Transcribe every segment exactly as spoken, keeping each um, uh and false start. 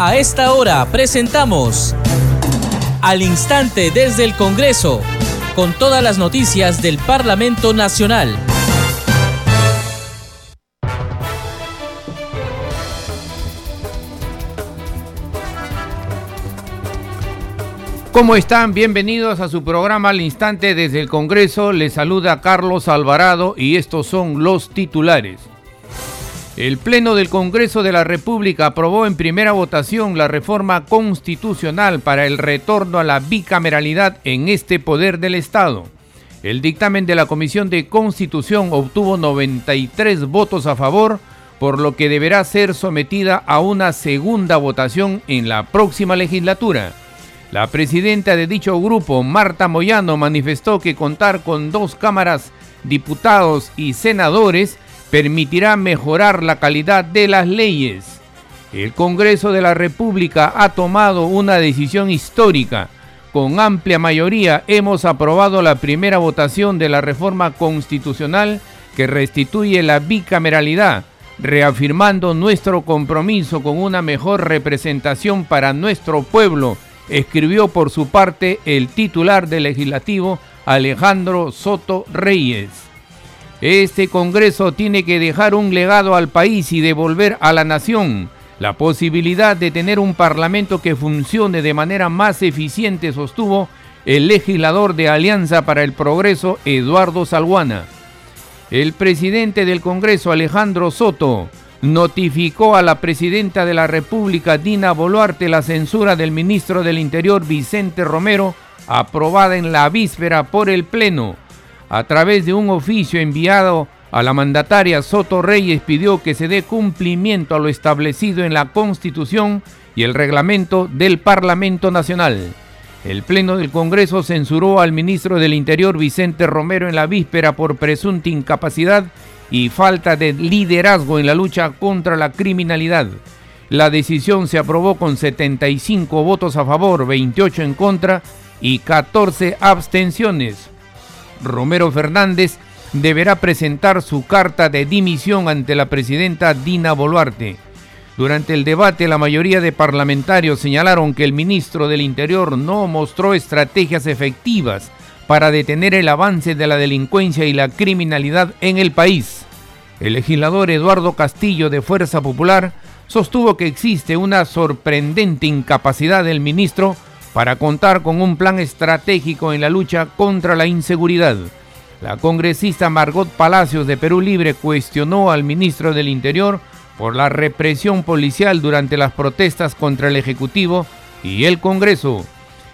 A esta hora presentamos Al Instante desde el Congreso, con todas las noticias del Parlamento Nacional. ¿Cómo están? Bienvenidos a su programa Al Instante desde el Congreso. Les saluda Carlos Alvarado y estos son los titulares. El Pleno del Congreso de la República aprobó en primera votación la reforma constitucional para el retorno a la bicameralidad en este poder del Estado. El dictamen de la Comisión de Constitución obtuvo noventa y tres votos a favor, por lo que deberá ser sometida a una segunda votación en la próxima legislatura. La presidenta de dicho grupo, Marta Moyano, manifestó que contar con dos cámaras, diputados y senadores, permitirá mejorar la calidad de las leyes. El Congreso de la República ha tomado una decisión histórica. Con amplia mayoría hemos aprobado la primera votación de la reforma constitucional que restituye la bicameralidad, reafirmando nuestro compromiso con una mejor representación para nuestro pueblo, escribió por su parte el titular del legislativo, Alejandro Soto Reyes. Este Congreso tiene que dejar un legado al país y devolver a la nación la posibilidad de tener un parlamento que funcione de manera más eficiente, sostuvo el legislador de Alianza para el Progreso, Eduardo Salguana. El presidente del Congreso, Alejandro Soto, notificó a la presidenta de la República, Dina Boluarte, la censura del ministro del Interior, Vicente Romero, aprobada en la víspera por el Pleno. A través de un oficio enviado a la mandataria, Soto Reyes pidió que se dé cumplimiento a lo establecido en la Constitución y el reglamento del Parlamento Nacional. El Pleno del Congreso censuró al ministro del Interior, Vicente Romero, en la víspera por presunta incapacidad y falta de liderazgo en la lucha contra la criminalidad. La decisión se aprobó con setenta y cinco votos a favor, veintiocho en contra y catorce abstenciones. Romero Fernández deberá presentar su carta de dimisión ante la presidenta Dina Boluarte. Durante el debate, la mayoría de parlamentarios señalaron que el ministro del Interior no mostró estrategias efectivas para detener el avance de la delincuencia y la criminalidad en el país. El legislador Eduardo Castillo, de Fuerza Popular, sostuvo que existe una sorprendente incapacidad del ministro para contar con un plan estratégico en la lucha contra la inseguridad. La congresista Margot Palacios, de Perú Libre, cuestionó al ministro del Interior por la represión policial durante las protestas contra el Ejecutivo y el Congreso.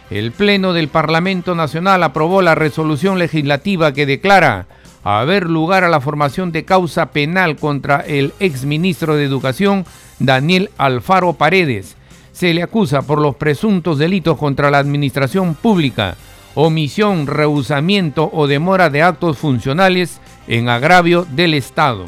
El Pleno del Parlamento Nacional aprobó la resolución legislativa que declara haber lugar a la formación de causa penal contra el exministro de Educación, Daniel Alfaro Paredes. Se le acusa por los presuntos delitos contra la administración pública, omisión, rehusamiento o demora de actos funcionales en agravio del Estado.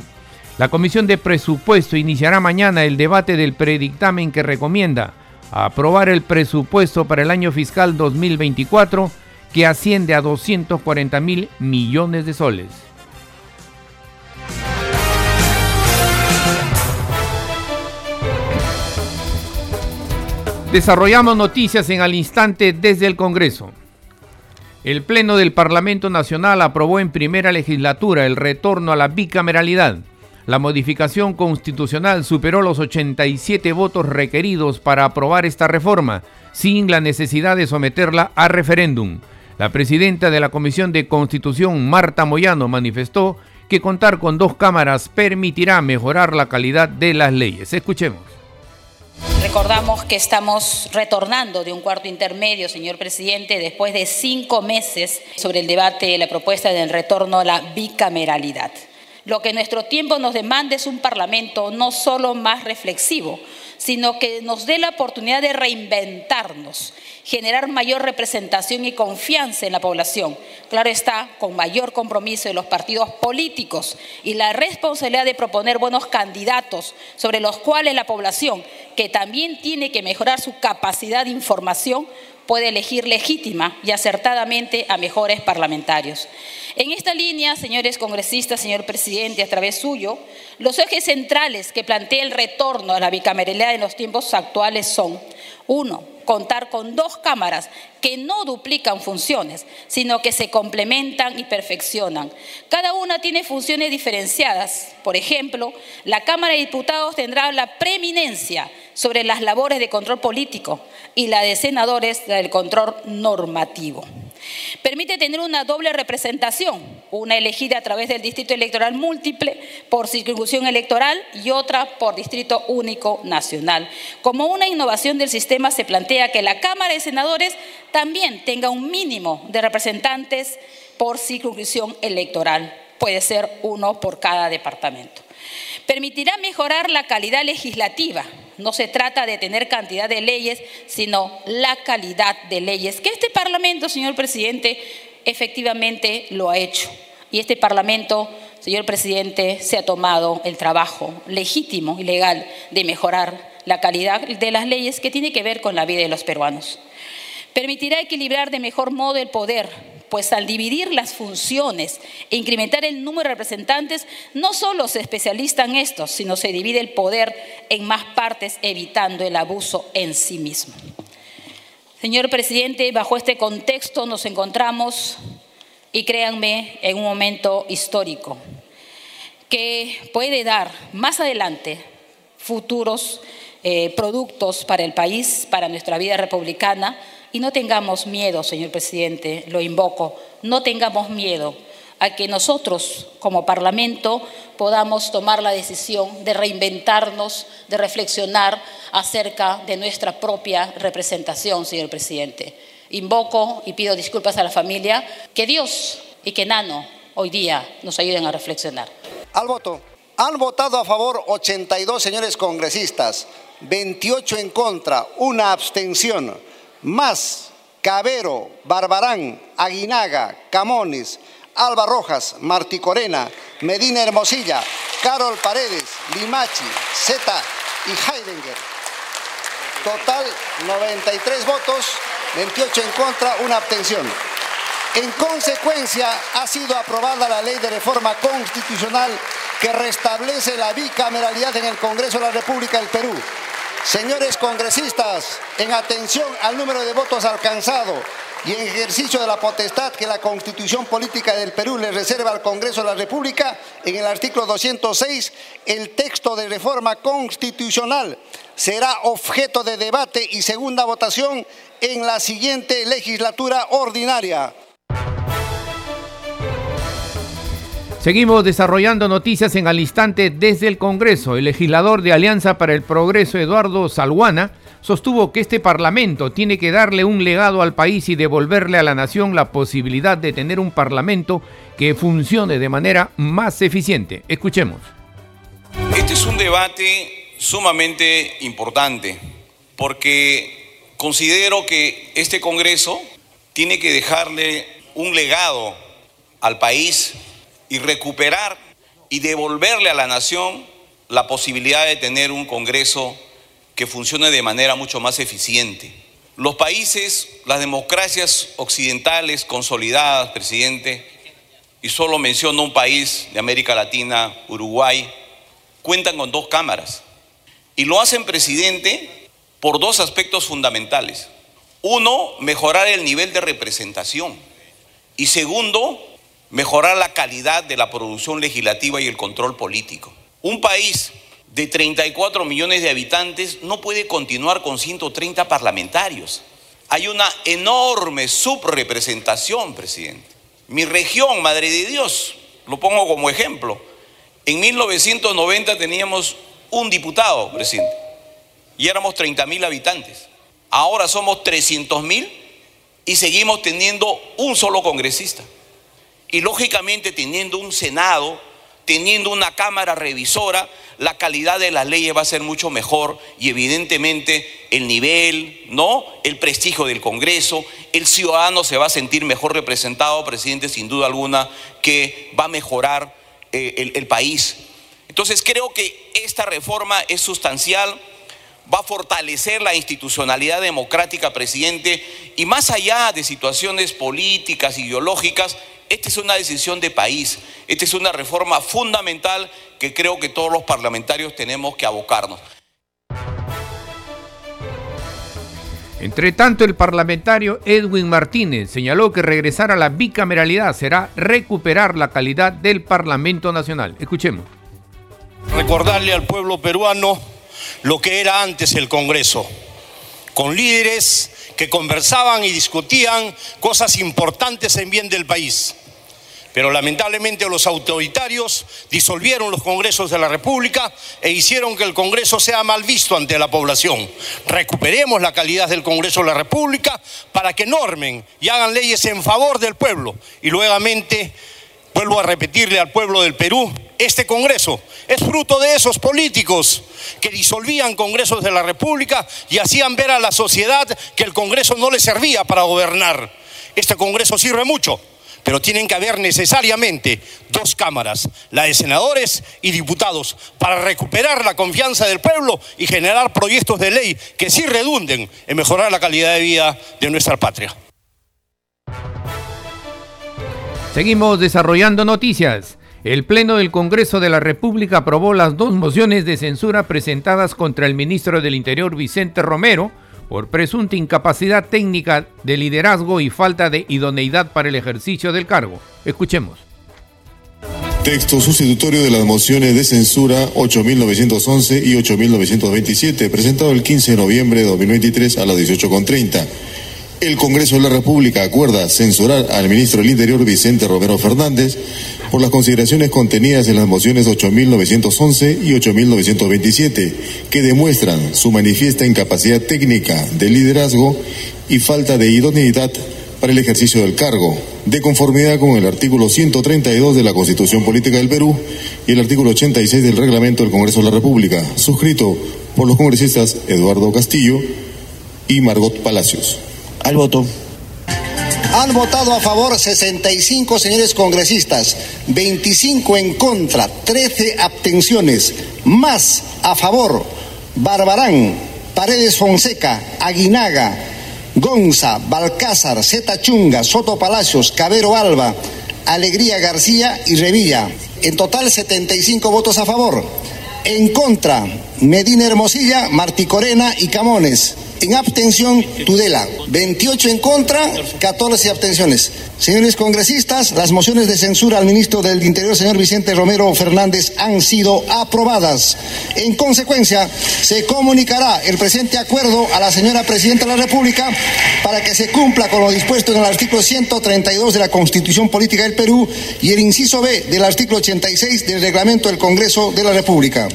La Comisión de Presupuesto iniciará mañana el debate del predictamen que recomienda aprobar el presupuesto para el año fiscal dos mil veinticuatro, que asciende a doscientos cuarenta mil millones de soles. Desarrollamos noticias en Al Instante desde el Congreso. El Pleno del Parlamento Nacional aprobó en primera legislatura el retorno a la bicameralidad. La modificación constitucional superó los ochenta y siete votos requeridos para aprobar esta reforma, sin la necesidad de someterla a referéndum. La presidenta de la Comisión de Constitución, Marta Moyano, manifestó que contar con dos cámaras permitirá mejorar la calidad de las leyes. Escuchemos. Recordamos que estamos retornando de un cuarto intermedio, señor presidente, después de cinco meses sobre el debate de la propuesta del retorno a la bicameralidad. Lo que nuestro tiempo nos demanda es un Parlamento no solo más reflexivo, sino que nos dé la oportunidad de reinventarnos, generar mayor representación y confianza en la población. Claro está, con mayor compromiso de los partidos políticos y la responsabilidad de proponer buenos candidatos sobre los cuales la población, que también tiene que mejorar su capacidad de información, puede elegir legítima y acertadamente a mejores parlamentarios. En esta línea, señores congresistas, señor presidente, a través suyo, los ejes centrales que plantea el retorno a la bicameralidad en los tiempos actuales son: uno, contar con dos cámaras que no duplican funciones, sino que se complementan y perfeccionan. Cada una tiene funciones diferenciadas. Por ejemplo, la Cámara de Diputados tendrá la preeminencia sobre las labores de control político y la de senadores la del control normativo. Permite tener una doble representación, una elegida a través del distrito electoral múltiple por circunscripción electoral y otra por distrito único nacional. Como una innovación del sistema, se plantea que la Cámara de Senadores también tenga un mínimo de representantes por circunscripción electoral, puede ser uno por cada departamento. Permitirá mejorar la calidad legislativa. No se trata de tener cantidad de leyes, sino la calidad de leyes, que este Parlamento, señor presidente, efectivamente lo ha hecho. Y este Parlamento, señor presidente, se ha tomado el trabajo legítimo y legal de mejorar la calidad de las leyes que tiene que ver con la vida de los peruanos. Permitirá equilibrar de mejor modo el poder, pues al dividir las funciones e incrementar el número de representantes, no solo se especializan estos, sino se divide el poder en más partes, evitando el abuso en sí mismo. Señor presidente, bajo este contexto nos encontramos, y créanme, en un momento histórico que puede dar más adelante futuros eh, productos para el país, para nuestra vida republicana. Y no tengamos miedo, señor presidente, lo invoco, no tengamos miedo a que nosotros como Parlamento podamos tomar la decisión de reinventarnos, de reflexionar acerca de nuestra propia representación, señor presidente. Invoco y pido disculpas a la familia, que Dios y que Nano hoy día nos ayuden a reflexionar. Al voto. Han votado a favor ochenta y dos señores congresistas, veintiocho en contra, una abstención. Más, Cabero, Barbarán, Aguinaga, Camones, Alba Rojas, Martí Corena, Medina Hermosilla, Carol Paredes, Limachi, Zeta y Heidegger. Total, noventa y tres votos, veintiocho en contra, una abstención. En consecuencia, ha sido aprobada la Ley de Reforma Constitucional que restablece la bicameralidad en el Congreso de la República del Perú. Señores congresistas, en atención al número de votos alcanzado y en ejercicio de la potestad que la Constitución Política del Perú le reserva al Congreso de la República, en el artículo doscientos seis, el texto de reforma constitucional será objeto de debate y segunda votación en la siguiente legislatura ordinaria. Seguimos desarrollando noticias en Al Instante desde el Congreso. El legislador de Alianza para el Progreso, Eduardo Salguana, sostuvo que este Parlamento tiene que darle un legado al país y devolverle a la nación la posibilidad de tener un Parlamento que funcione de manera más eficiente. Escuchemos. Este es un debate sumamente importante porque considero que este Congreso tiene que dejarle un legado al país y recuperar y devolverle a la nación la posibilidad de tener un Congreso que funcione de manera mucho más eficiente. Los países, las democracias occidentales consolidadas, presidente, y solo menciono un país de América Latina, Uruguay, cuentan con dos cámaras. Y lo hacen, presidente, por dos aspectos fundamentales. Uno, mejorar el nivel de representación. Y segundo, mejorar la calidad de la producción legislativa y el control político. Un país de treinta y cuatro millones de habitantes no puede continuar con ciento treinta parlamentarios. Hay una enorme subrepresentación, presidente. Mi región, Madre de Dios, lo pongo como ejemplo. En mil novecientos noventa teníamos un diputado, presidente, y éramos treinta mil habitantes. Ahora somos trescientos mil y seguimos teniendo un solo congresista. Y lógicamente, teniendo un Senado, teniendo una Cámara revisora, la calidad de las leyes va a ser mucho mejor y evidentemente el nivel, ¿no? El prestigio del Congreso, el ciudadano se va a sentir mejor representado, presidente, sin duda alguna, que va a mejorar eh, el, el país. Entonces creo que esta reforma es sustancial va a fortalecer la institucionalidad democrática, presidente, y más allá de situaciones políticas, ideológicas, esta es una decisión de país, esta es una reforma fundamental que creo que todos los parlamentarios tenemos que abocarnos. Entre tanto, el parlamentario Edwin Martínez señaló que regresar a la bicameralidad será recuperar la calidad del Parlamento Nacional. Escuchemos. Recordarle al pueblo peruano lo que era antes el Congreso, con líderes que conversaban y discutían cosas importantes en bien del país. Pero lamentablemente los autoritarios disolvieron los congresos de la República e hicieron que el Congreso sea mal visto ante la población. Recuperemos la calidad del Congreso de la República para que normen y hagan leyes en favor del pueblo. Y nuevamente vuelvo a repetirle al pueblo del Perú, este Congreso es fruto de esos políticos que disolvían congresos de la República y hacían ver a la sociedad que el Congreso no les servía para gobernar. Este Congreso sirve mucho, pero tienen que haber necesariamente dos cámaras, la de senadores y diputados, para recuperar la confianza del pueblo y generar proyectos de ley que sí redunden en mejorar la calidad de vida de nuestra patria. Seguimos desarrollando noticias. El Pleno del Congreso de la República aprobó las dos mociones de censura presentadas contra el ministro del Interior, Vicente Romero, por presunta incapacidad técnica de liderazgo y falta de idoneidad para el ejercicio del cargo. Escuchemos. Texto sustitutorio de las mociones de censura ocho mil novecientos once y ocho mil novecientos veintisiete, presentado el quince de noviembre de dos mil veintitrés a las dieciocho treinta. El Congreso de la República acuerda censurar al ministro del Interior, Vicente Romero Fernández, por las consideraciones contenidas en las mociones ocho mil novecientos once y ocho mil novecientos veintisiete, que demuestran su manifiesta incapacidad técnica de liderazgo y falta de idoneidad para el ejercicio del cargo, de conformidad con el artículo ciento treinta y dos de la Constitución Política del Perú y el artículo ochenta y seis del Reglamento del Congreso de la República, suscrito por los congresistas Eduardo Castillo y Margot Palacios. Al voto. Han votado a favor sesenta y cinco señores congresistas, veinticinco en contra, trece abstenciones, más a favor Barbarán, Paredes Fonseca, Aguinaga, Gonza, Balcázar, Zeta Chunga, Soto Palacios, Cabero Alba, Alegría García y Revilla. En total setenta y cinco votos a favor. En contra, Medina Hermosilla, Martí Corena y Camones. En abstención, Tudela. veintiocho en contra, catorce abstenciones. Señores congresistas, las mociones de censura al ministro del Interior, señor Vicente Romero Fernández, han sido aprobadas. En consecuencia, se comunicará el presente acuerdo a la señora Presidenta de la República para que se cumpla con lo dispuesto en el artículo ciento treinta y dos de la Constitución Política del Perú y el inciso B del artículo ochenta y seis del Reglamento del Congreso de la República.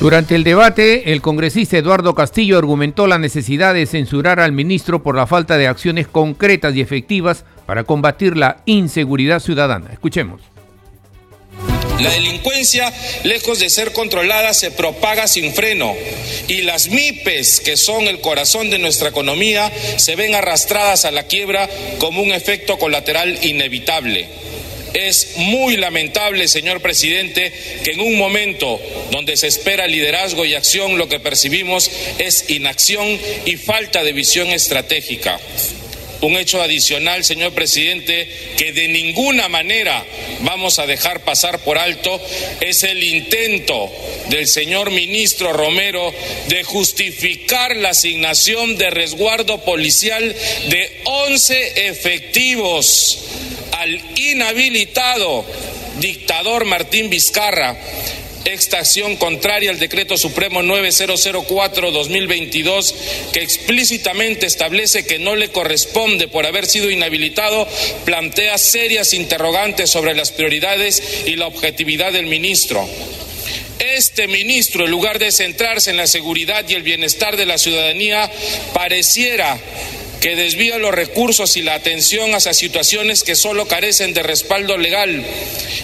Durante el debate, el congresista Eduardo Castillo argumentó la necesidad de censurar al ministro por la falta de acciones concretas y efectivas para combatir la inseguridad ciudadana. Escuchemos. La delincuencia, lejos de ser controlada, se propaga sin freno y las MIPES, que son el corazón de nuestra economía, se ven arrastradas a la quiebra como un efecto colateral inevitable. Es muy lamentable, señor presidente, que en un momento donde se espera liderazgo y acción, lo que percibimos es inacción y falta de visión estratégica. Un hecho adicional, señor presidente, que de ninguna manera vamos a dejar pasar por alto es el intento del señor ministro Romero de justificar la asignación de resguardo policial de once efectivos al inhabilitado dictador Martín Vizcarra. Esta acción contraria al decreto supremo nueve mil cuatro dos mil veintidós, que explícitamente establece que no le corresponde por haber sido inhabilitado, plantea serias interrogantes sobre las prioridades y la objetividad del ministro. Este ministro, en lugar de centrarse en la seguridad y el bienestar de la ciudadanía, pareciera que desvía los recursos y la atención hacia situaciones que solo carecen de respaldo legal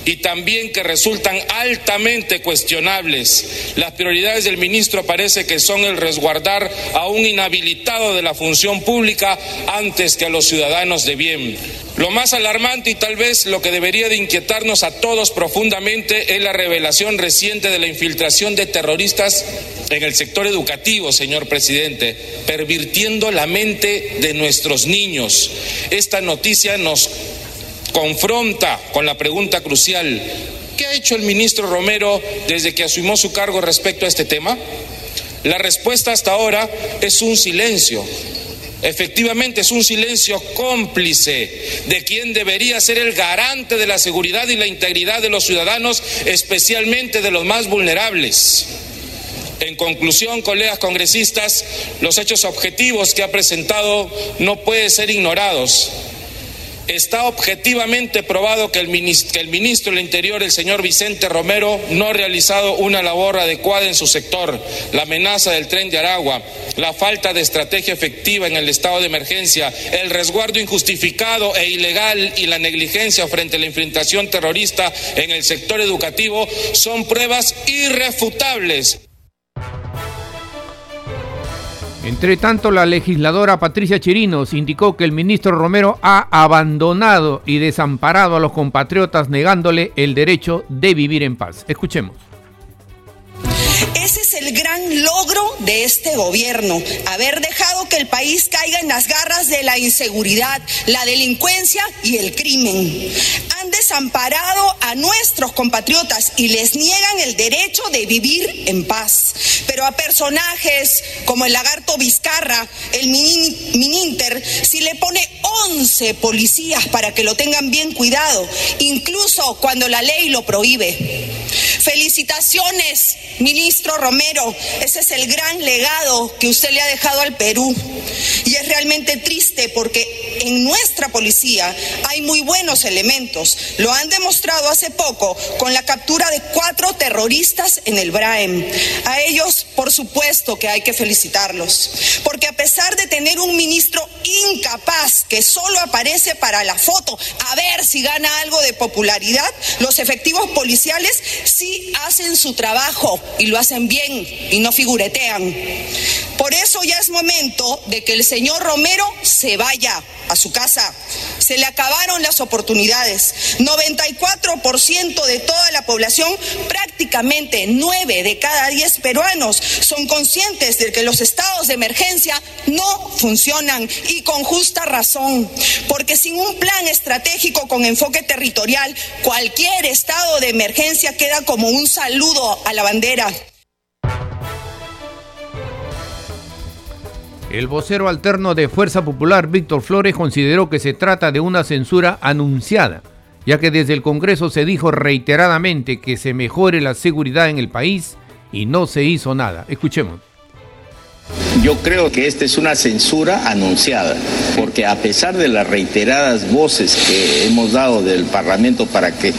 y también que resultan altamente cuestionables. Las prioridades del ministro parece que son el resguardar a un inhabilitado de la función pública antes que a los ciudadanos de bien. Lo más alarmante y tal vez lo que debería de inquietarnos a todos profundamente es la revelación reciente de la infiltración de terroristas en el sector educativo, señor presidente, pervirtiendo la mente de nuestros niños. Esta noticia nos confronta con la pregunta crucial: ¿qué ha hecho el ministro Romero desde que asumió su cargo respecto a este tema? La respuesta hasta ahora es un silencio. Efectivamente, es un silencio cómplice de quien debería ser el garante de la seguridad y la integridad de los ciudadanos, especialmente de los más vulnerables. En conclusión, colegas congresistas, los hechos objetivos que ha presentado no pueden ser ignorados. Está objetivamente probado que el ministro, que el ministro del Interior, el señor Vicente Romero, no ha realizado una labor adecuada en su sector. La amenaza del Tren de Aragua, la falta de estrategia efectiva en el estado de emergencia, el resguardo injustificado e ilegal y la negligencia frente a la infiltración terrorista en el sector educativo son pruebas irrefutables. Entre tanto, la legisladora Patricia Chirinos indicó que el ministro Romero ha abandonado y desamparado a los compatriotas, negándole el derecho de vivir en paz. Escuchemos. Ese es el gran logro de este gobierno, haber dejado que el país caiga en las garras de la inseguridad, la delincuencia y el crimen. Han desamparado a nuestros compatriotas y les niegan el derecho de vivir en paz. Pero a personajes como el lagarto Vizcarra, el Mininter, si le pone once policías para que lo tengan bien cuidado, incluso cuando la ley lo prohíbe. Felicitaciones, ministro Romero, ese es el gran legado que usted le ha dejado al Perú. Y es realmente triste porque en nuestra policía hay muy buenos elementos. Lo han demostrado hace poco con la captura de cuatro terroristas en el Braem. A ellos, por supuesto, que hay que felicitarlos. Porque a pesar de tener un ministro incapaz que solo aparece para la foto, a ver si gana algo de popularidad, los efectivos policiales sí hacen su trabajo y lo hacen bien y no figuretean. Por eso ya es momento de que el señor Romero se vaya a su casa. Se le acabaron las oportunidades. noventa y cuatro por ciento de toda la población, prácticamente nueve de cada diez peruanos, son conscientes de que los estados de emergencia no funcionan y con justa razón, porque sin un plan estratégico con enfoque territorial, cualquier estado de emergencia queda como un saludo a la bandera. El vocero alterno de Fuerza Popular, Víctor Flores, consideró que se trata de una censura anunciada, ya que desde el Congreso se dijo reiteradamente que se mejore la seguridad en el país y no se hizo nada. Escuchemos. Yo creo que esta es una censura anunciada, porque a pesar de las reiteradas voces que hemos dado del Parlamento para que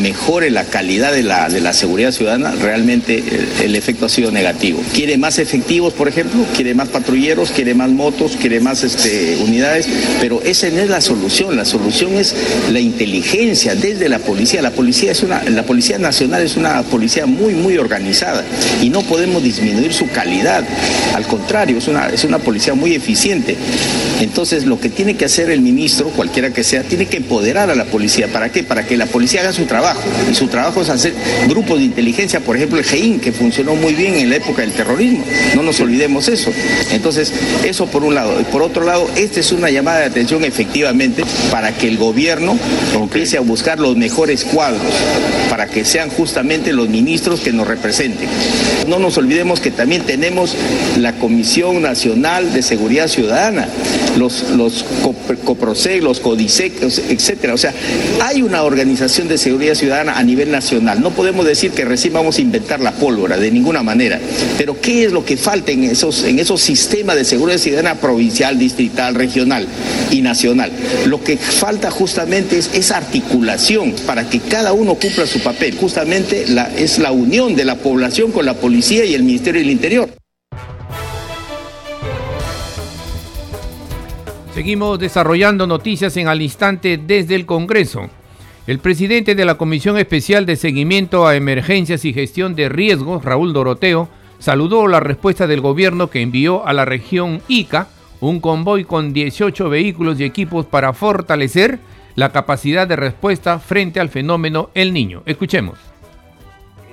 mejore la calidad de la, de la seguridad ciudadana, realmente el, el efecto ha sido negativo. Quiere más efectivos, por ejemplo, quiere más patrulleros, quiere más motos, quiere más este, unidades, pero esa no es la solución. La solución es la inteligencia desde la policía. La policía es una, la Policía Nacional es una policía muy, muy organizada y no podemos disminuir su calidad. Al contrario, es una, es una policía muy eficiente. Entonces, lo que tiene que hacer el ministro, cualquiera que sea, tiene que empoderar a la policía. ¿Para qué? Para que la policía haga su trabajo. Y su trabajo es hacer grupos de inteligencia, por ejemplo el GEIN, que funcionó muy bien en la época del terrorismo, no nos olvidemos eso. Entonces, eso por un lado. Y por otro lado, esta es una llamada de atención efectivamente para que el gobierno empiece a buscar los mejores cuadros, para que sean justamente los ministros que nos representen. No nos olvidemos que también tenemos la Comisión Nacional de Seguridad Ciudadana, los, los COPROSEC, los CODISEC, etcétera. O sea, hay una organización de seguridad ciudadana a nivel nacional. No podemos decir que recién vamos a inventar la pólvora, de ninguna manera. Pero ¿qué es lo que falta en esos, en esos sistemas de seguridad ciudadana provincial, distrital, regional y nacional? Lo que falta justamente es esa articulación para que cada uno cumpla su papel. Justamente la, es la unión de la población con la policía y el Ministerio del Interior. Seguimos desarrollando noticias en Al Instante desde el Congreso. El presidente de la Comisión Especial de Seguimiento a Emergencias y Gestión de Riesgos, Raúl Doroteo, saludó la respuesta del gobierno que envió a la región Ica un convoy con dieciocho vehículos y equipos para fortalecer la capacidad de respuesta frente al fenómeno El Niño. Escuchemos.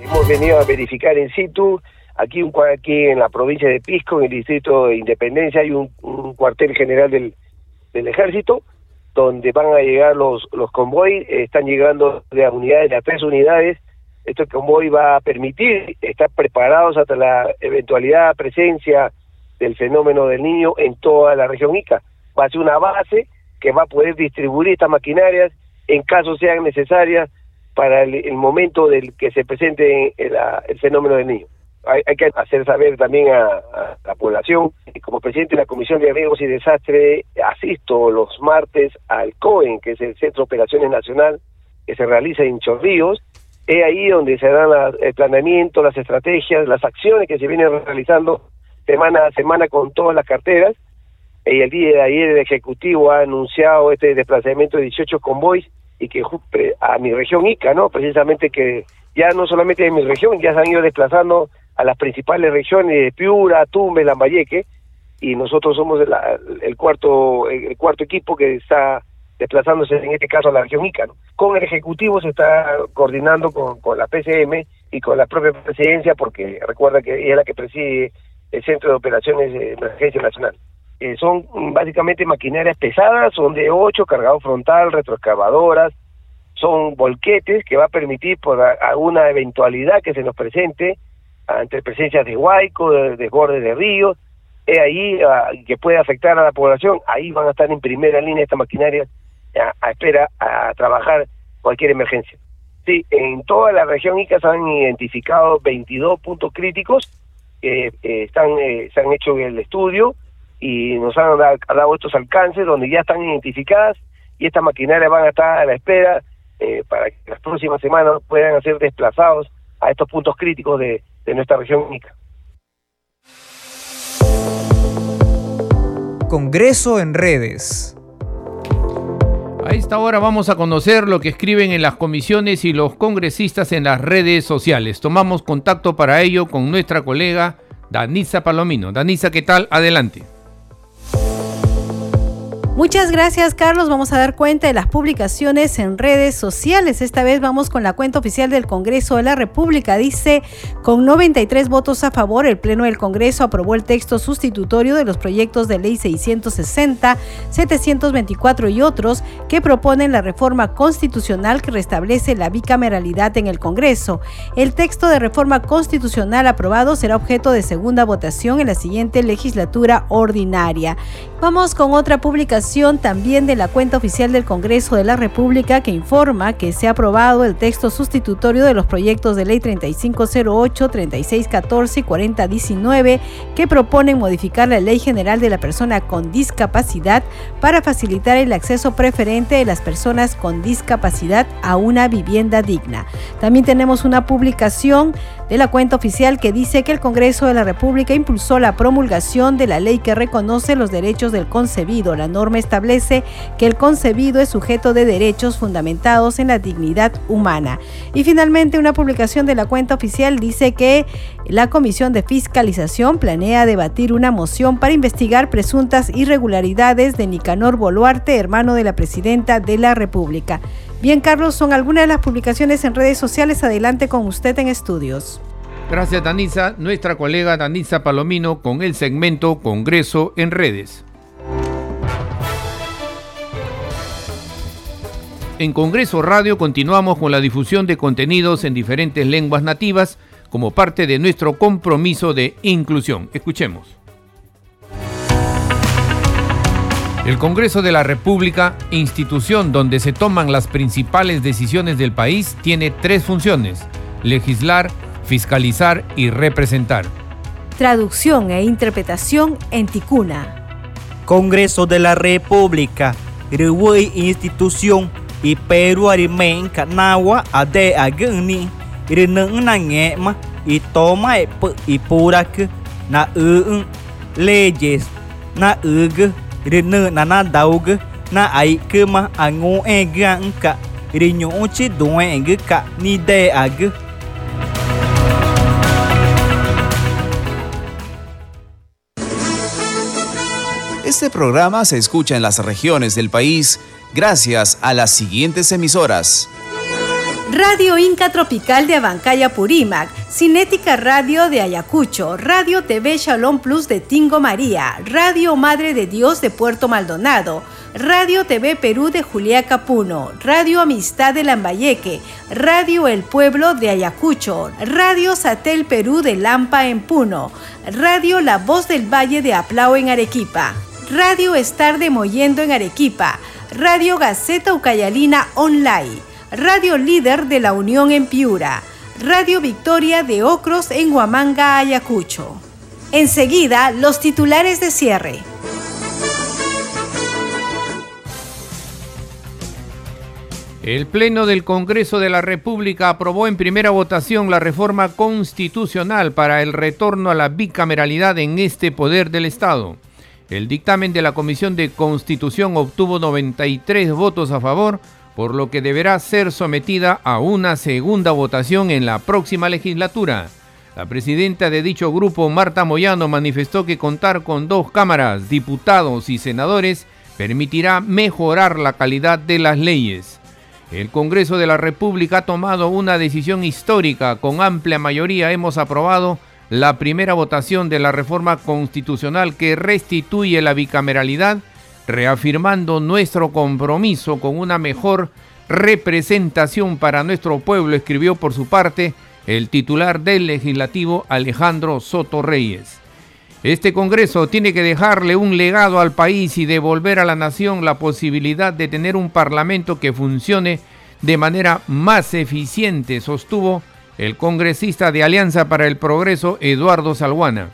Hemos venido a verificar in situ. Aquí, un, aquí en la provincia de Pisco, en el distrito de Independencia, hay un, un cuartel general del, del ejército, donde van a llegar los, los convoys. Están llegando de las unidades, de las tres unidades. Este convoy va a permitir estar preparados hasta la eventualidad presencia del fenómeno del niño en toda la región Ica. Va a ser una base que va a poder distribuir estas maquinarias en caso sean necesarias para el, el momento del que se presente el, el fenómeno del niño. Hay, hay que hacer saber también a, a la población. Como presidente de la Comisión de Riesgos y Desastres, asisto los martes al COEN, que es el Centro de Operaciones Nacional, que se realiza en Chorrillos. Es ahí donde se dan la, el planeamiento, las estrategias, las acciones que se vienen realizando semana a semana con todas las carteras. Y el día de ayer el Ejecutivo ha anunciado este desplazamiento de dieciocho convoys y que a mi región Ica, ¿no? Precisamente que ya no solamente en mi región, ya se han ido desplazando a las principales regiones de Piura, Tumbes, Lambayeque, y nosotros somos la, el cuarto el cuarto equipo que está desplazándose en este caso a la región Ica, ¿no? Con el Ejecutivo se está coordinando con, con la P C M y con la propia presidencia, porque recuerda que es la que preside el Centro de Operaciones de Emergencia Nacional. Eh, son básicamente maquinarias pesadas, son de ocho, cargado frontal, retroexcavadoras, son volquetes que va a permitir por alguna eventualidad que se nos presente ante presencias de huaico, de desbordes de ríos, es ahí uh, que puede afectar a la población. Ahí van a estar en primera línea estas maquinarias a, a espera a trabajar cualquier emergencia. Sí, en toda la región Ica se han identificado veintidós puntos críticos, que eh, eh, están eh, se han hecho el estudio y nos han dado, dado estos alcances donde ya están identificadas, y estas maquinarias van a estar a la espera eh, para que las próximas semanas puedan ser desplazados a estos puntos críticos de de nuestra región Ica. Congreso en redes. A esta hora vamos a conocer lo que escriben en las comisiones y los congresistas en las redes sociales. Tomamos contacto para ello con nuestra colega Danisa Palomino. Danisa, ¿qué tal? Adelante. Muchas gracias, Carlos. Vamos a dar cuenta de las publicaciones en redes sociales. Esta vez vamos con la cuenta oficial del Congreso de la República. Dice, con noventa y tres votos a favor, el Pleno del Congreso aprobó el texto sustitutorio de los proyectos de ley seiscientos sesenta, setecientos veinticuatro y otros que proponen la reforma constitucional que restablece la bicameralidad en el Congreso. El texto de reforma constitucional aprobado será objeto de segunda votación en la siguiente legislatura ordinaria. Vamos con otra publicación también de la cuenta oficial del Congreso de la República, que informa que se ha aprobado el texto sustitutorio de los proyectos de ley treinta y cinco cero ocho, treinta y seis catorce y cuarenta diecinueve que proponen modificar la Ley General de la Persona con Discapacidad para facilitar el acceso preferente de las personas con discapacidad a una vivienda digna. También tenemos una publicación de la cuenta oficial que dice que el Congreso de la República impulsó la promulgación de la ley que reconoce los derechos del concebido. La norma establece que el concebido es sujeto de derechos fundamentados en la dignidad humana. Y finalmente, una publicación de la cuenta oficial dice que la Comisión de Fiscalización planea debatir una moción para investigar presuntas irregularidades de Nicanor Boluarte, hermano de la presidenta de la República. Bien, Carlos, son algunas de las publicaciones en redes sociales. Adelante con usted en estudios. Gracias, Danisa. Nuestra colega Danisa Palomino con el segmento Congreso en redes. En Congreso Radio continuamos con la difusión de contenidos en diferentes lenguas nativas como parte de nuestro compromiso de inclusión. Escuchemos. El Congreso de la República, institución donde se toman las principales decisiones del país, tiene tres funciones: legislar, fiscalizar y representar. Traducción e interpretación en ticuna. Congreso de la República, Rihuey institución y Perú Arimen Canawa Ade Agni Rinang Nangema y Toma y Purak Na Leyes Na Ug rena nana daug na ai kema ango enga nka renyo oche doenge ka ni de ag. Este programa se escucha en las regiones del país gracias a las siguientes emisoras: Radio Inca Tropical de Abancaya, Purímac; Cinética Radio de Ayacucho; Radio T V Shalom Plus de Tingo María; Radio Madre de Dios de Puerto Maldonado; Radio T V Perú de Juliaca, Puno; Radio Amistad de Lambayeque; Radio El Pueblo de Ayacucho; Radio Satel Perú de Lampa en Puno; Radio La Voz del Valle de Aplao en Arequipa; Radio Star de Mollendo en Arequipa; Radio Gaceta Ucayalina Online; Radio Líder de La Unión en Piura; Radio Victoria de Ocros en Huamanga, Ayacucho. Enseguida, los titulares de cierre. El Pleno del Congreso de la República aprobó en primera votación la reforma constitucional para el retorno a la bicameralidad en este poder del Estado. El dictamen de la Comisión de Constitución obtuvo noventa y tres votos a favor, por lo que deberá ser sometida a una segunda votación en la próxima legislatura. La presidenta de dicho grupo, Marta Moyano, manifestó que contar con dos cámaras, diputados y senadores, permitirá mejorar la calidad de las leyes. El Congreso de la República ha tomado una decisión histórica. Con amplia mayoría hemos aprobado la primera votación de la reforma constitucional que restituye la bicameralidad, reafirmando nuestro compromiso con una mejor representación para nuestro pueblo, escribió por su parte el titular del legislativo, Alejandro Soto Reyes. Este Congreso tiene que dejarle un legado al país y devolver a la nación la posibilidad de tener un parlamento que funcione de manera más eficiente, sostuvo el congresista de Alianza para el Progreso, Eduardo Salguana.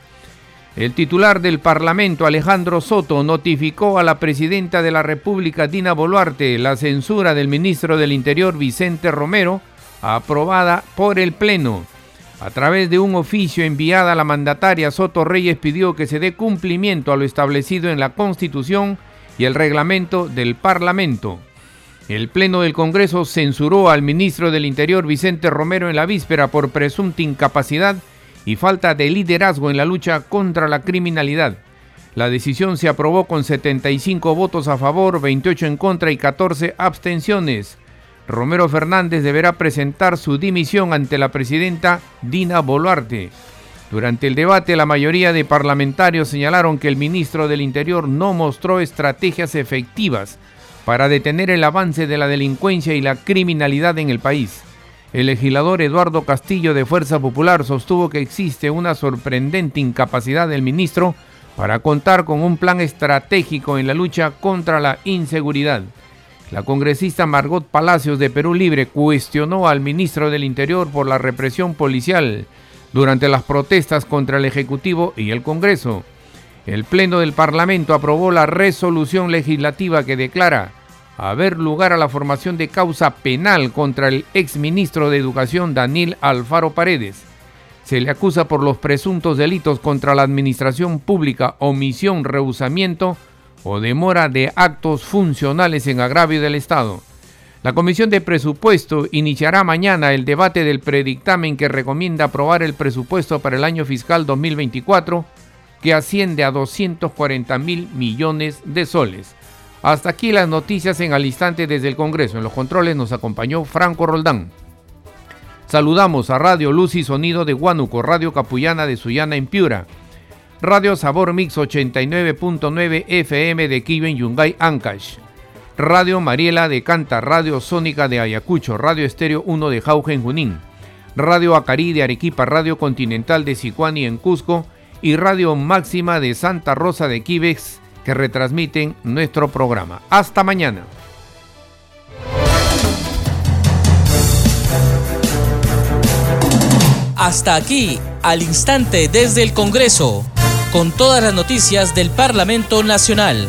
El titular del Parlamento, Alejandro Soto, notificó a la presidenta de la República, Dina Boluarte, la censura del ministro del Interior, Vicente Romero, aprobada por el Pleno. A través de un oficio enviado a la mandataria, Soto Reyes pidió que se dé cumplimiento a lo establecido en la Constitución y el reglamento del Parlamento. El Pleno del Congreso censuró al ministro del Interior, Vicente Romero, en la víspera por presunta incapacidad y falta de liderazgo en la lucha contra la criminalidad. La decisión se aprobó con setenta y cinco votos a favor, veintiocho en contra y catorce abstenciones. Romero Fernández deberá presentar su dimisión ante la presidenta Dina Boluarte. Durante el debate, la mayoría de parlamentarios señalaron que el ministro del Interior no mostró estrategias efectivas para detener el avance de la delincuencia y la criminalidad en el país. El legislador Eduardo Castillo de Fuerza Popular sostuvo que existe una sorprendente incapacidad del ministro para contar con un plan estratégico en la lucha contra la inseguridad. La congresista Margot Palacios de Perú Libre cuestionó al ministro del Interior por la represión policial durante las protestas contra el Ejecutivo y el Congreso. El Pleno del Parlamento aprobó la resolución legislativa que declara haber lugar a la formación de causa penal contra el exministro de Educación Daniel Alfaro Paredes. Se le acusa por los presuntos delitos contra la administración pública, omisión, rehusamiento o demora de actos funcionales en agravio del Estado. La Comisión de Presupuesto iniciará mañana el debate del predictamen que recomienda aprobar el presupuesto para el año fiscal dos mil veinticuatro, que asciende a doscientos cuarenta mil millones de soles. Hasta aquí las noticias en Al Instante desde el Congreso. En los controles nos acompañó Franco Roldán. Saludamos a Radio Luz y Sonido de Huánuco, Radio Capullana de Sullana en Piura, Radio Sabor Mix ochenta y nueve punto nueve F M de Quillo en Yungay, Ancash, Radio Mariela de Canta, Radio Sónica de Ayacucho, Radio Estéreo uno de Jauja en Junín, Radio Acarí de Arequipa, Radio Continental de Sicuani en Cusco y Radio Máxima de Santa Rosa de Quibex, que retransmiten nuestro programa. Hasta mañana. Hasta aquí, Al Instante desde el Congreso, con todas las noticias del Parlamento Nacional.